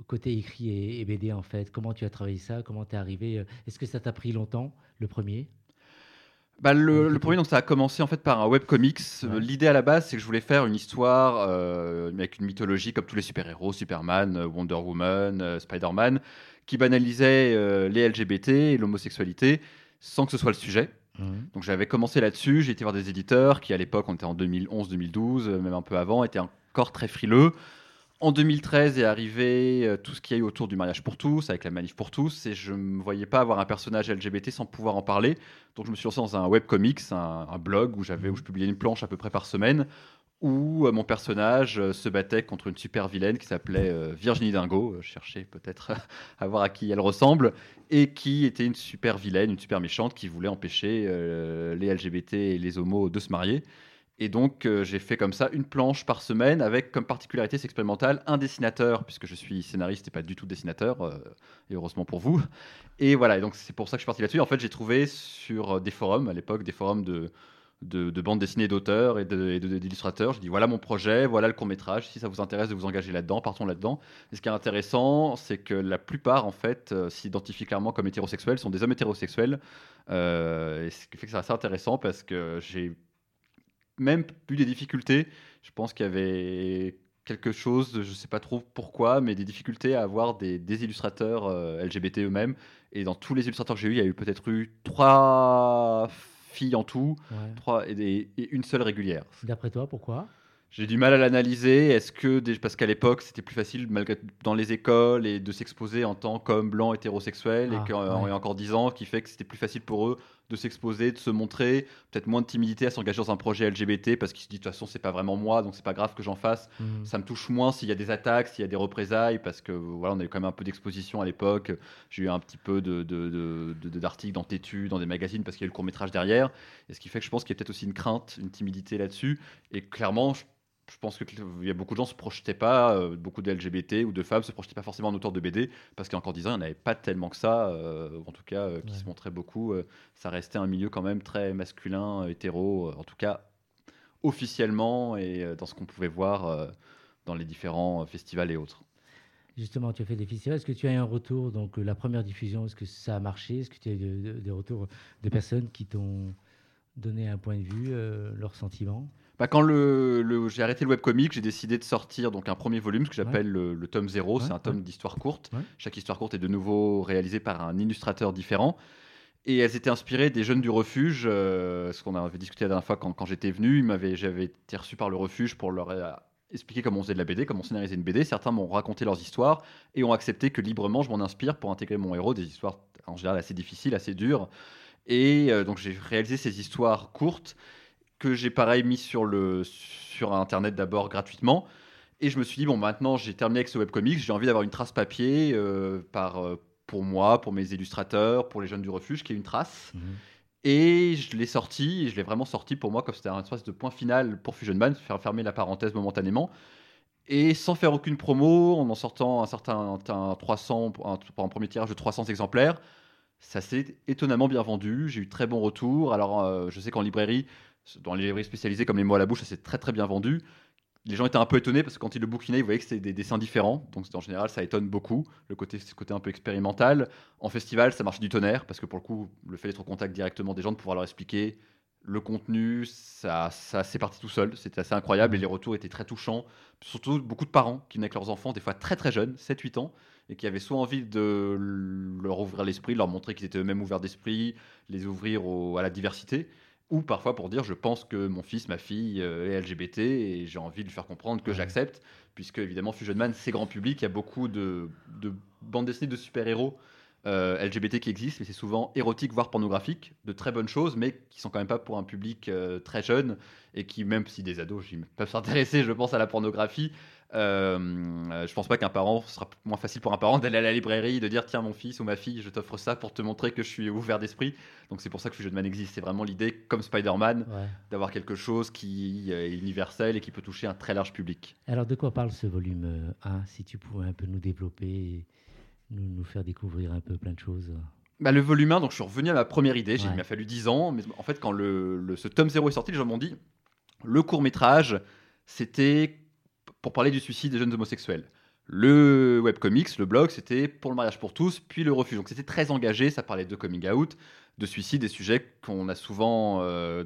côté écrit et, et B D en fait. Comment tu as travaillé ça? Comment tu es arrivé? Est-ce que ça t'a pris longtemps, le premier? Bah, le, le premier, donc, ça a commencé en fait par un webcomics. Ouais. L'idée à la base, c'est que je voulais faire une histoire euh, avec une mythologie comme tous les super-héros, Superman, Wonder Woman, euh, Spider-Man, qui banalisait euh, les L G B T et l'homosexualité sans que ce soit le sujet. Mmh. Donc j'avais commencé là-dessus, j'ai été voir des éditeurs qui à l'époque, on était en deux mille onze deux mille douze, même un peu avant, étaient encore très frileux. En deux mille treize est arrivé euh, tout ce qu'il y a eu autour du mariage pour tous, avec la manif pour tous, et je ne me voyais pas avoir un personnage L G B T sans pouvoir en parler. Donc je me suis lancé dans un webcomics, un, un blog où, j'avais, où je publiais une planche à peu près par semaine, où euh, mon personnage euh, se battait contre une super vilaine qui s'appelait euh, Virginie Dingo, euh, je cherchais peut-être à voir à qui elle ressemble, et qui était une super vilaine, une super méchante qui voulait empêcher euh, les L G B T et les homos de se marier. Et donc, euh, j'ai fait comme ça une planche par semaine avec, comme particularité expérimentale, un dessinateur, puisque je suis scénariste et pas du tout dessinateur, euh, et heureusement pour vous. Et voilà, et donc c'est pour ça que je suis parti là-dessus. En fait, j'ai trouvé sur des forums, à l'époque, des forums de, de, de bandes dessinées d'auteurs et, de, et de, d'illustrateurs. J'ai dit, voilà mon projet, voilà le court-métrage. Si ça vous intéresse de vous engager là-dedans, partons là-dedans. Et ce qui est intéressant, c'est que la plupart, en fait, euh, s'identifient clairement comme hétérosexuels, sont des hommes hétérosexuels. Euh, et ce qui fait que c'est assez intéressant parce que j'ai... même plus des difficultés, je pense qu'il y avait quelque chose, de, je ne sais pas trop pourquoi, mais des difficultés à avoir des, des illustrateurs euh, L G B T eux-mêmes. Et dans tous les illustrateurs que j'ai eu, il y a eu peut-être eu trois filles en tout, ouais. trois et, des, et une seule régulière. D'après toi, pourquoi ? J'ai du mal à l'analyser. Est-ce que parce qu'à l'époque c'était plus facile malgré dans les écoles et de s'exposer en tant qu'homme blanc hétérosexuel ah, et qu'en ouais. encore dix ans, qui fait que c'était plus facile pour eux de s'exposer, de se montrer, peut-être moins de timidité à s'engager dans un projet L G B T parce qu'ils se disent de toute façon c'est pas vraiment moi donc c'est pas grave que j'en fasse. Mmh. Ça me touche moins s'il y a des attaques, s'il y a des représailles parce que voilà on avait quand même un peu d'exposition à l'époque. J'ai eu un petit peu de, de, de, de, de d'articles dans Tétu, dans des magazines parce qu'il y a eu le court métrage derrière. Et ce qui fait que je pense qu'il y a peut-être aussi une crainte, une timidité là-dessus. Et clairement je je pense qu'il y a beaucoup de gens se projetaient pas, euh, beaucoup de L G B T ou de femmes se projetaient pas forcément en auteur de B D, parce qu'il y a encore dix ans, il n'y en avait pas tellement que ça, euh, en tout cas, euh, qui ouais. se montrait beaucoup. Euh, ça restait un milieu quand même très masculin, hétéro, euh, en tout cas officiellement, et euh, dans ce qu'on pouvait voir euh, dans les différents festivals et autres. Justement, tu as fait des festivals. Est-ce que tu as eu un retour, donc la première diffusion, est-ce que ça a marché? Est-ce que tu as eu de, de, des retours de personnes qui t'ont donné un point de vue, euh, leurs sentiments? Bah, quand le, le, j'ai arrêté le webcomic, j'ai décidé de sortir donc un premier volume, ce que j'appelle ouais. le, le tome zéro. Ouais, c'est un tome ouais. d'histoire courte. Ouais. Chaque histoire courte est de nouveau réalisée par un illustrateur différent. Et elles étaient inspirées des jeunes du refuge, euh, ce qu'on avait discuté la dernière fois quand, quand j'étais venu. Ils m'avaient, j'avais été reçu par le refuge pour leur... Euh, expliquer comment on faisait de la B D, comment on scénarisait une B D. Certains m'ont raconté leurs histoires et ont accepté que librement je m'en inspire pour intégrer mon héros, des histoires en général assez difficiles, assez dures. Et euh, donc j'ai réalisé ces histoires courtes que j'ai pareil mis sur, le, sur internet d'abord gratuitement. Et je me suis dit, bon, maintenant j'ai terminé avec ce webcomics, j'ai envie d'avoir une trace papier euh, par, euh, pour moi, pour mes illustrateurs, pour les jeunes du refuge, qui est une trace. Mmh. Et je l'ai sorti, et je l'ai vraiment sorti pour moi comme c'était un espèce de point final pour Fusion Man, faire fermer la parenthèse momentanément, et sans faire aucune promo, en en sortant un certain un trois cents, un, un premier tirage de trois cents exemplaires, ça s'est étonnamment bien vendu, j'ai eu très bon retour. Alors euh, je sais qu'en librairie, dans les librairies spécialisées comme les mots à la bouche, ça s'est très très bien vendu. Les gens étaient un peu étonnés parce que quand ils le bouquinaient, ils voyaient que c'était des dessins différents. Donc en général, ça étonne beaucoup, le côté, ce côté un peu expérimental. En festival, ça marchait du tonnerre parce que pour le coup, le fait d'être au contact directement des gens, de pouvoir leur expliquer le contenu, ça, ça c'est parti tout seul. C'était assez incroyable et les retours étaient très touchants. Surtout beaucoup de parents qui venaient avec leurs enfants, des fois très très jeunes, sept huit ans, et qui avaient soit envie de leur ouvrir l'esprit, de leur montrer qu'ils étaient eux-mêmes ouverts d'esprit, les ouvrir au, à la diversité. Ou parfois pour dire, je pense que mon fils, ma fille est L G B T et j'ai envie de lui faire comprendre que ouais. j'accepte, puisque évidemment Fusion Man, c'est grand public, il y a beaucoup de, de bandes dessinées de super-héros euh, L G B T qui existent, mais c'est souvent érotique, voire pornographique, de très bonnes choses, mais qui ne sont quand même pas pour un public euh, très jeune, et qui, même si des ados peuvent s'intéresser, je pense, à la pornographie, euh, euh, je ne pense pas qu'un parent, ce sera moins facile pour un parent d'aller à la librairie et de dire, tiens, mon fils ou ma fille, je t'offre ça pour te montrer que je suis ouvert d'esprit. Donc c'est pour ça que Fusion Man existe. C'est vraiment l'idée, comme Spider-Man, ouais. d'avoir quelque chose qui est universel et qui peut toucher un très large public. Alors de quoi parle ce volume un, si tu pouvais un peu nous développer et nous, nous faire découvrir un peu plein de choses? Bah, le volume un, donc je suis revenu à ma première idée. J'ai, ouais. Il m'a fallu dix ans. Mais en fait, quand le, le, ce tome zéro est sorti, les gens m'ont dit, le court-métrage, c'était pour parler du suicide des jeunes homosexuels. Le webcomics, le blog, c'était pour le mariage pour tous, puis le refuge. Donc c'était très engagé, ça parlait de coming out, de suicide, des sujets qu'on a souvent, euh,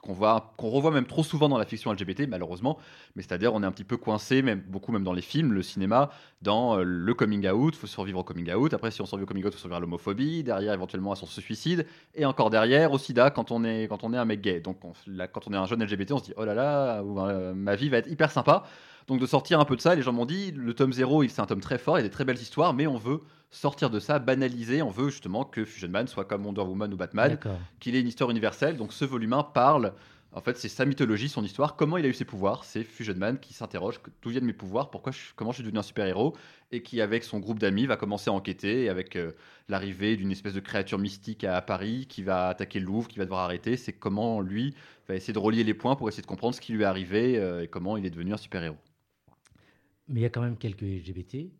qu'on voit, qu'on revoit même trop souvent dans la fiction L G B T, malheureusement. Mais c'est-à-dire, on est un petit peu coincé, même beaucoup même dans les films, le cinéma, dans euh, le coming out, il faut survivre au coming out. Après, si on survit au coming out, il faut survivre à l'homophobie. Derrière, éventuellement, à son suicide. Et encore derrière, au sida, quand on est, quand on est un mec gay. Donc on, là, quand on est un jeune L G B T, on se dit, oh là là, euh, ma vie va être hyper sympa. Donc de sortir un peu de ça, les gens m'ont dit, le tome zéro, c'est un tome très fort, il y a des très belles histoires, mais on veut sortir de ça, banaliser, on veut justement que Fusion Man soit comme Wonder Woman ou Batman, d'accord. qu'il ait une histoire universelle. Donc ce volume un parle, en fait c'est sa mythologie, son histoire, comment il a eu ses pouvoirs, c'est Fusion Man qui s'interroge, d'où viennent mes pouvoirs, pourquoi je, comment je suis devenu un super-héros, et qui avec son groupe d'amis va commencer à enquêter, et avec euh, l'arrivée d'une espèce de créature mystique à Paris, qui va attaquer le Louvre, qui va devoir arrêter, c'est comment lui va essayer de relier les points pour essayer de comprendre ce qui lui est arrivé euh, et comment il est devenu un super-héros. Mais il y a quand même quelques L G B T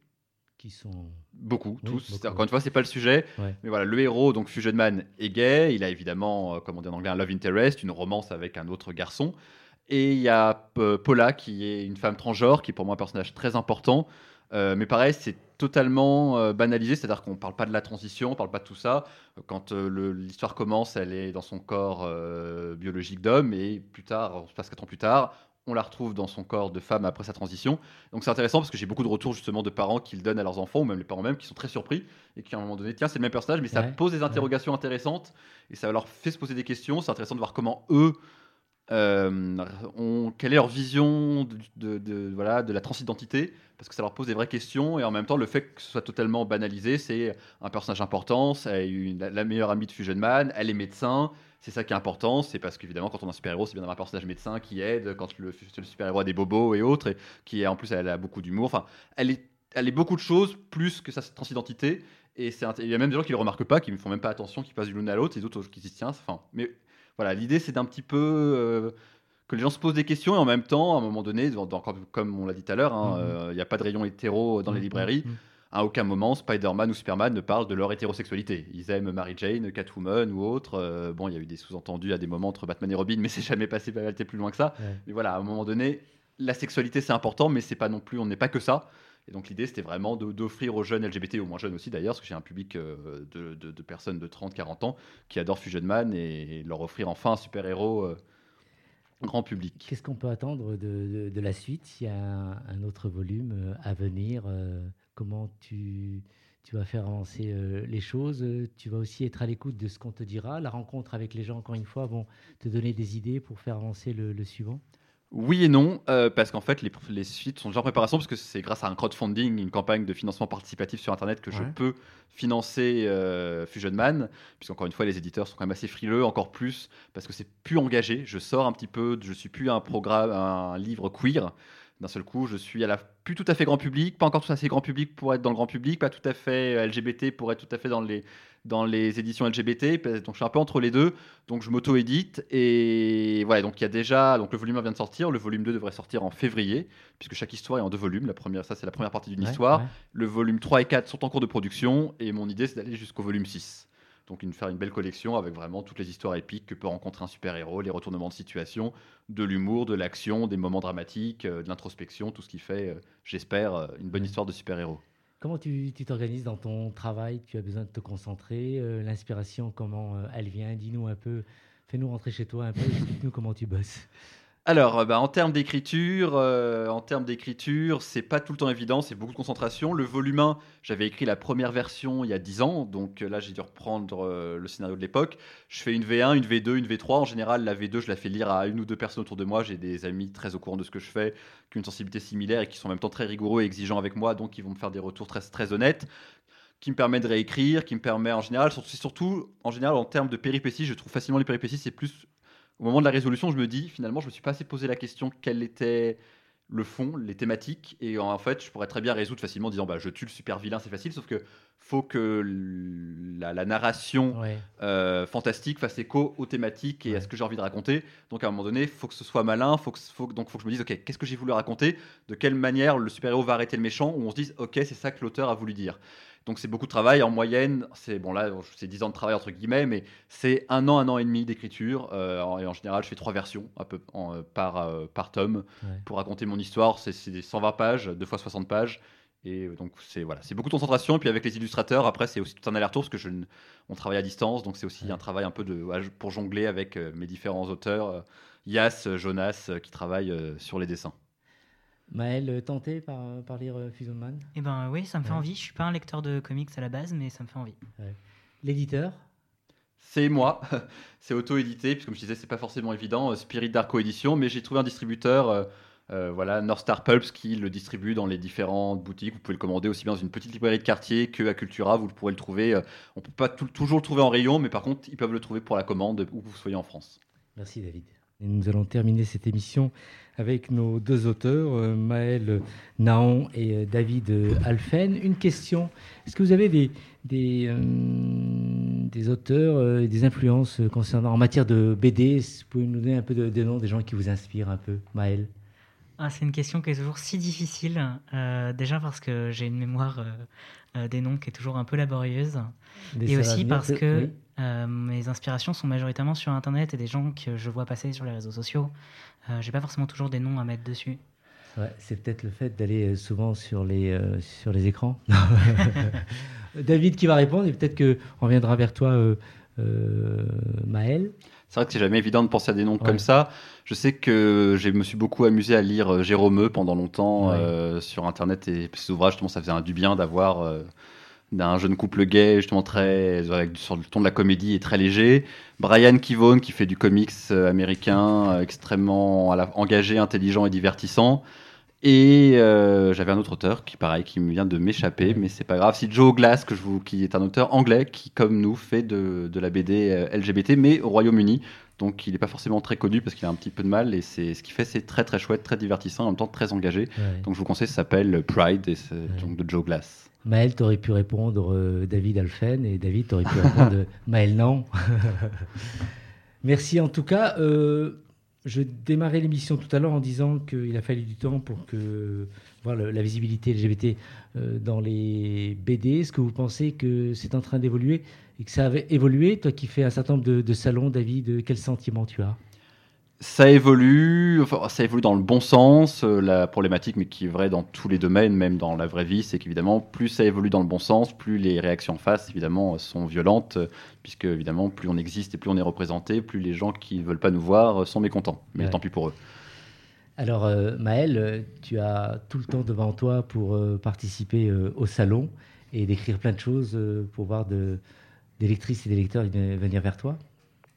qui sont... Beaucoup, oui, tous. Beaucoup. Encore une fois, ce n'est pas le sujet. Ouais. Mais voilà, le héros, donc Fusion Man, est gay. Il a évidemment, euh, comme on dit en anglais, un love interest, une romance avec un autre garçon. Et il y a euh, Paula, qui est une femme transgenre, qui est pour moi un personnage très important. Euh, mais pareil, c'est totalement euh, banalisé. C'est-à-dire qu'on ne parle pas de la transition, on ne parle pas de tout ça. Quand euh, le, l'histoire commence, elle est dans son corps euh, biologique d'homme. Et plus tard, on se passe quatre ans plus tard, on la retrouve dans son corps de femme après sa transition. Donc c'est intéressant parce que j'ai beaucoup de retours justement de parents qui le donnent à leurs enfants, ou même les parents même, qui sont très surpris et qui à un moment donné, tiens, c'est le même personnage, mais ça ouais, pose des interrogations ouais. intéressantes et ça leur fait se poser des questions. C'est intéressant de voir comment eux, euh, ont, quelle est leur vision de, de, de, voilà, de la transidentité, parce que ça leur pose des vraies questions. Et en même temps, le fait que ce soit totalement banalisé, c'est un personnage important, c'est une, la meilleure amie de Fusion Man, elle est médecin. C'est ça qui est important, c'est parce qu'évidemment, quand on est un super-héros, c'est bien d'avoir un personnage médecin qui aide, quand le, le super-héros a des bobos et autres, et qui est, en plus, elle a beaucoup d'humour. Enfin, elle est, elle est beaucoup de choses, plus que sa transidentité. Et c'est, il y a même des gens qui ne le remarquent pas, qui ne font même pas attention, qui passent d'une l'une à l'autre, et d'autres qui s'y tiennent. Enfin, mais voilà, l'idée, c'est d'un petit peu euh, que les gens se posent des questions et en même temps, à un moment donné, dans, dans, comme on l'a dit tout à l'heure, il hein, n'y mmh. euh, a pas de rayon hétéro dans mmh. les librairies. Mmh. À aucun moment, Spider-Man ou Superman ne parlent de leur hétérosexualité. Ils aiment Mary Jane, Catwoman ou autre. Euh, bon, il y a eu des sous-entendus à des moments entre Batman et Robin, mais c'est jamais passé plus loin que ça. Ouais. Mais voilà, à un moment donné, la sexualité, c'est important, mais c'est pas non plus, on n'est pas que ça. Et donc l'idée, c'était vraiment de, d'offrir aux jeunes L G B T, aux moins jeunes aussi d'ailleurs, parce que j'ai un public euh, de, de, de personnes de trente à quarante ans qui adorent Fusion Man et, et leur offrir enfin un super-héros euh, grand public. Qu'est-ce qu'on peut attendre de, de, de la suite ? Il y a un, un autre volume à venir. euh, Comment tu, tu vas faire avancer euh, les choses ? Tu vas aussi être à l'écoute de ce qu'on te dira. La rencontre avec les gens, encore une fois, vont te donner des idées pour faire avancer le, le suivant ? Oui et non, euh, parce qu'en fait, les, les suites sont déjà en préparation, parce que c'est grâce à un crowdfunding, une campagne de financement participatif sur Internet, que ouais. je peux financer euh, Fusion Man, puisqu'encore une fois, les éditeurs sont quand même assez frileux, encore plus, parce que c'est plus engagé. Je sors un petit peu, je ne suis plus un programme, un livre queer. D'un seul coup, je suis à la plus tout à fait grand public, pas encore tout à fait grand public pour être dans le grand public, pas tout à fait L G B T pour être tout à fait dans les, dans les éditions L G B T. Donc, je suis un peu entre les deux. Donc, je m'auto-édite. Et voilà, donc il y a déjà... Donc, le volume un vient de sortir. Le volume deux devrait sortir en février, puisque chaque histoire est en deux volumes. La première, ça, c'est la première partie d'une ouais, histoire. Ouais. Le volume trois et quatre sont en cours de production. Et mon idée, c'est d'aller jusqu'au volume six. Donc, une, faire une belle collection avec vraiment toutes les histoires épiques que peut rencontrer un super-héros, les retournements de situation, de l'humour, de l'action, des moments dramatiques, de l'introspection, tout ce qui fait, j'espère, une bonne histoire de super-héros. Comment tu, tu t'organises dans ton travail ? Tu as besoin de te concentrer. Euh, l'inspiration, comment elle vient ? Dis-nous un peu, fais-nous rentrer chez toi un peu, explique-nous comment tu bosses. Alors, bah, en termes d'écriture, euh, en termes d'écriture, c'est pas tout le temps évident, c'est beaucoup de concentration. Le volume un, j'avais écrit la première version il y a dix ans, donc là j'ai dû reprendre euh, le scénario de l'époque. Je fais une V un, une V deux, une V trois. En général, la V deux, je la fais lire à une ou deux personnes autour de moi. J'ai des amis très au courant de ce que je fais, qui ont une sensibilité similaire et qui sont en même temps très rigoureux et exigeants avec moi, donc ils vont me faire des retours très, très honnêtes, qui me permet de réécrire, qui me permet en général, c'est surtout en général en termes de péripéties, je trouve facilement les péripéties, c'est plus... Au moment de la résolution, je me dis, finalement, je ne me suis pas assez posé la question quel était le fond, les thématiques. Et en fait, je pourrais très bien résoudre facilement en disant, bah, je tue le super vilain, c'est facile. Sauf qu'il faut que la, la narration ouais. euh, fantastique fasse écho aux thématiques et ouais. à ce que j'ai envie de raconter. Donc, à un moment donné, il faut que ce soit malin. Faut que, faut, donc, il faut que je me dise, OK, qu'est-ce que j'ai voulu raconter ? De quelle manière le super-héros va arrêter le méchant ? Où on se dise, OK, c'est ça que l'auteur a voulu dire. Donc, c'est beaucoup de travail. En moyenne, c'est, bon, là, c'est dix ans de travail, entre guillemets, mais c'est un an, un an et demi d'écriture. Euh, et en général, je fais trois versions à peu, en, par, euh, par tome ouais. pour raconter mon histoire. C'est, c'est cent vingt pages, deux fois soixante pages. Et donc, c'est, voilà, c'est beaucoup de concentration. Et puis, avec les illustrateurs, après, c'est aussi tout un aller-retour parce que je, on travaille à distance. Donc, c'est aussi ouais. un travail un peu de, pour jongler avec mes différents auteurs. Yass, Jonas, qui travaillent sur les dessins. Maël, tenté par, par lire Fusion Man ? Eh ben oui, ça me fait ouais. envie. Je suis pas un lecteur de comics à la base, mais ça me fait envie. Ouais. L'éditeur ? C'est moi. C'est auto-édité, puisque comme je disais, c'est pas forcément évident. Spirit Darko Édition, mais j'ai trouvé un distributeur, euh, euh, voilà, North Star Pulps, qui le distribue dans les différentes boutiques. Vous pouvez le commander aussi bien dans une petite librairie de quartier que à Cultura. Vous pourrez le trouver. On peut pas tout, toujours le trouver en rayon, mais par contre, ils peuvent le trouver pour la commande où vous soyez en France. Merci David. Et nous allons terminer cette émission avec nos deux auteurs, Maël Nahon et David Halphen. Une question, est-ce que vous avez des, des, euh, des auteurs et des influences concernant, en matière de B D ? Vous pouvez nous donner un peu de, de noms des gens qui vous inspirent un peu, Maël ? Ah, c'est une question qui est toujours si difficile, euh, déjà parce que j'ai une mémoire euh, des noms qui est toujours un peu laborieuse, des et aussi parce que oui. euh, mes inspirations sont majoritairement sur Internet et des gens que je vois passer sur les réseaux sociaux. Euh, j'ai pas forcément toujours des noms à mettre dessus. Ouais, c'est peut-être le fait d'aller souvent sur les, euh, sur les écrans. David qui va répondre et peut-être qu'on reviendra vers toi, euh, euh, Maël. C'est vrai que c'est jamais évident de penser à des noms ouais. comme ça. Je sais que je me suis beaucoup amusé à lire Jérôme Eux pendant longtemps ouais. euh, sur Internet et ses ouvrages. Justement, ça faisait un du bien d'avoir euh, un jeune couple gay, justement très avec, sur le ton de la comédie et très léger. Brian K. Vaughan qui fait du comics américain euh, extrêmement à la, engagé, intelligent et divertissant. Et euh, j'avais un autre auteur qui, pareil, qui me vient de m'échapper, mais c'est pas grave. C'est Joe Glass, que je vous, qui est un auteur anglais qui, comme nous, fait de, de la B D L G B T, mais au Royaume-Uni. Donc, il n'est pas forcément très connu parce qu'il a un petit peu de mal. Et c'est, ce qu'il fait, c'est très, très chouette, très divertissant et en même temps très engagé. Ouais. Donc, je vous conseille, ça s'appelle Pride, et c'est, ouais. donc, de Joe Glass. Maël, tu aurais pu répondre euh, David Halphen et David, tu aurais pu répondre Maël, non. Merci en tout cas. Euh... Je démarrais l'émission tout à l'heure en disant qu'il a fallu du temps pour que, voir le, la visibilité L G B T euh, dans les B D. Est-ce que vous pensez que c'est en train d'évoluer et que ça avait évolué? Toi qui fais un certain nombre de, de salons, David, quel sentiment tu as? Ça évolue, enfin, ça évolue dans le bon sens. Euh, la problématique, mais qui est vraie dans tous les domaines, même dans la vraie vie, c'est qu'évidemment, plus ça évolue dans le bon sens, plus les réactions en face, évidemment, sont violentes, euh, puisque évidemment, plus on existe et plus on est représenté, plus les gens qui ne veulent pas nous voir euh, sont mécontents. Mais ouais. Tant pis pour eux. Alors, euh, Maël, tu as tout le temps devant toi pour euh, participer euh, au salon et d'écrire plein de choses euh, pour voir de, des lectrices et des lecteurs venir vers toi.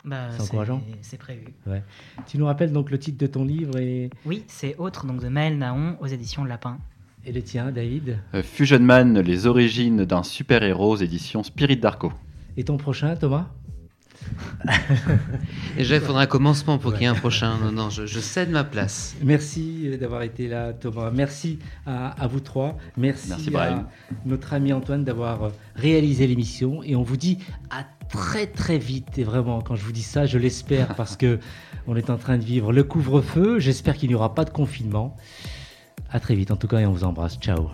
Bah, c'est encourageant. C'est, c'est prévu. Ouais. Tu nous rappelles donc le titre de ton livre et... Oui, c'est Autre, donc de Maël Nahon aux éditions Lapin. Et le tien, David? euh, Fusion Man, les origines d'un super-héros, édition Spirit d'Arco. Et ton prochain, Thomas? Déjà, il faudra un commencement pour ouais. qu'il y ait un prochain. Non, non, je, je cède ma place. Merci d'avoir été là, Thomas. Merci à, à vous trois. Merci, Merci à Brian. Notre ami Antoine d'avoir réalisé l'émission. Et on vous dit à très très vite. Et vraiment, quand je vous dis ça, je l'espère parce que on est en train de vivre le couvre-feu. J'espère qu'il n'y aura pas de confinement. À très vite en tout cas, et on vous embrasse. Ciao.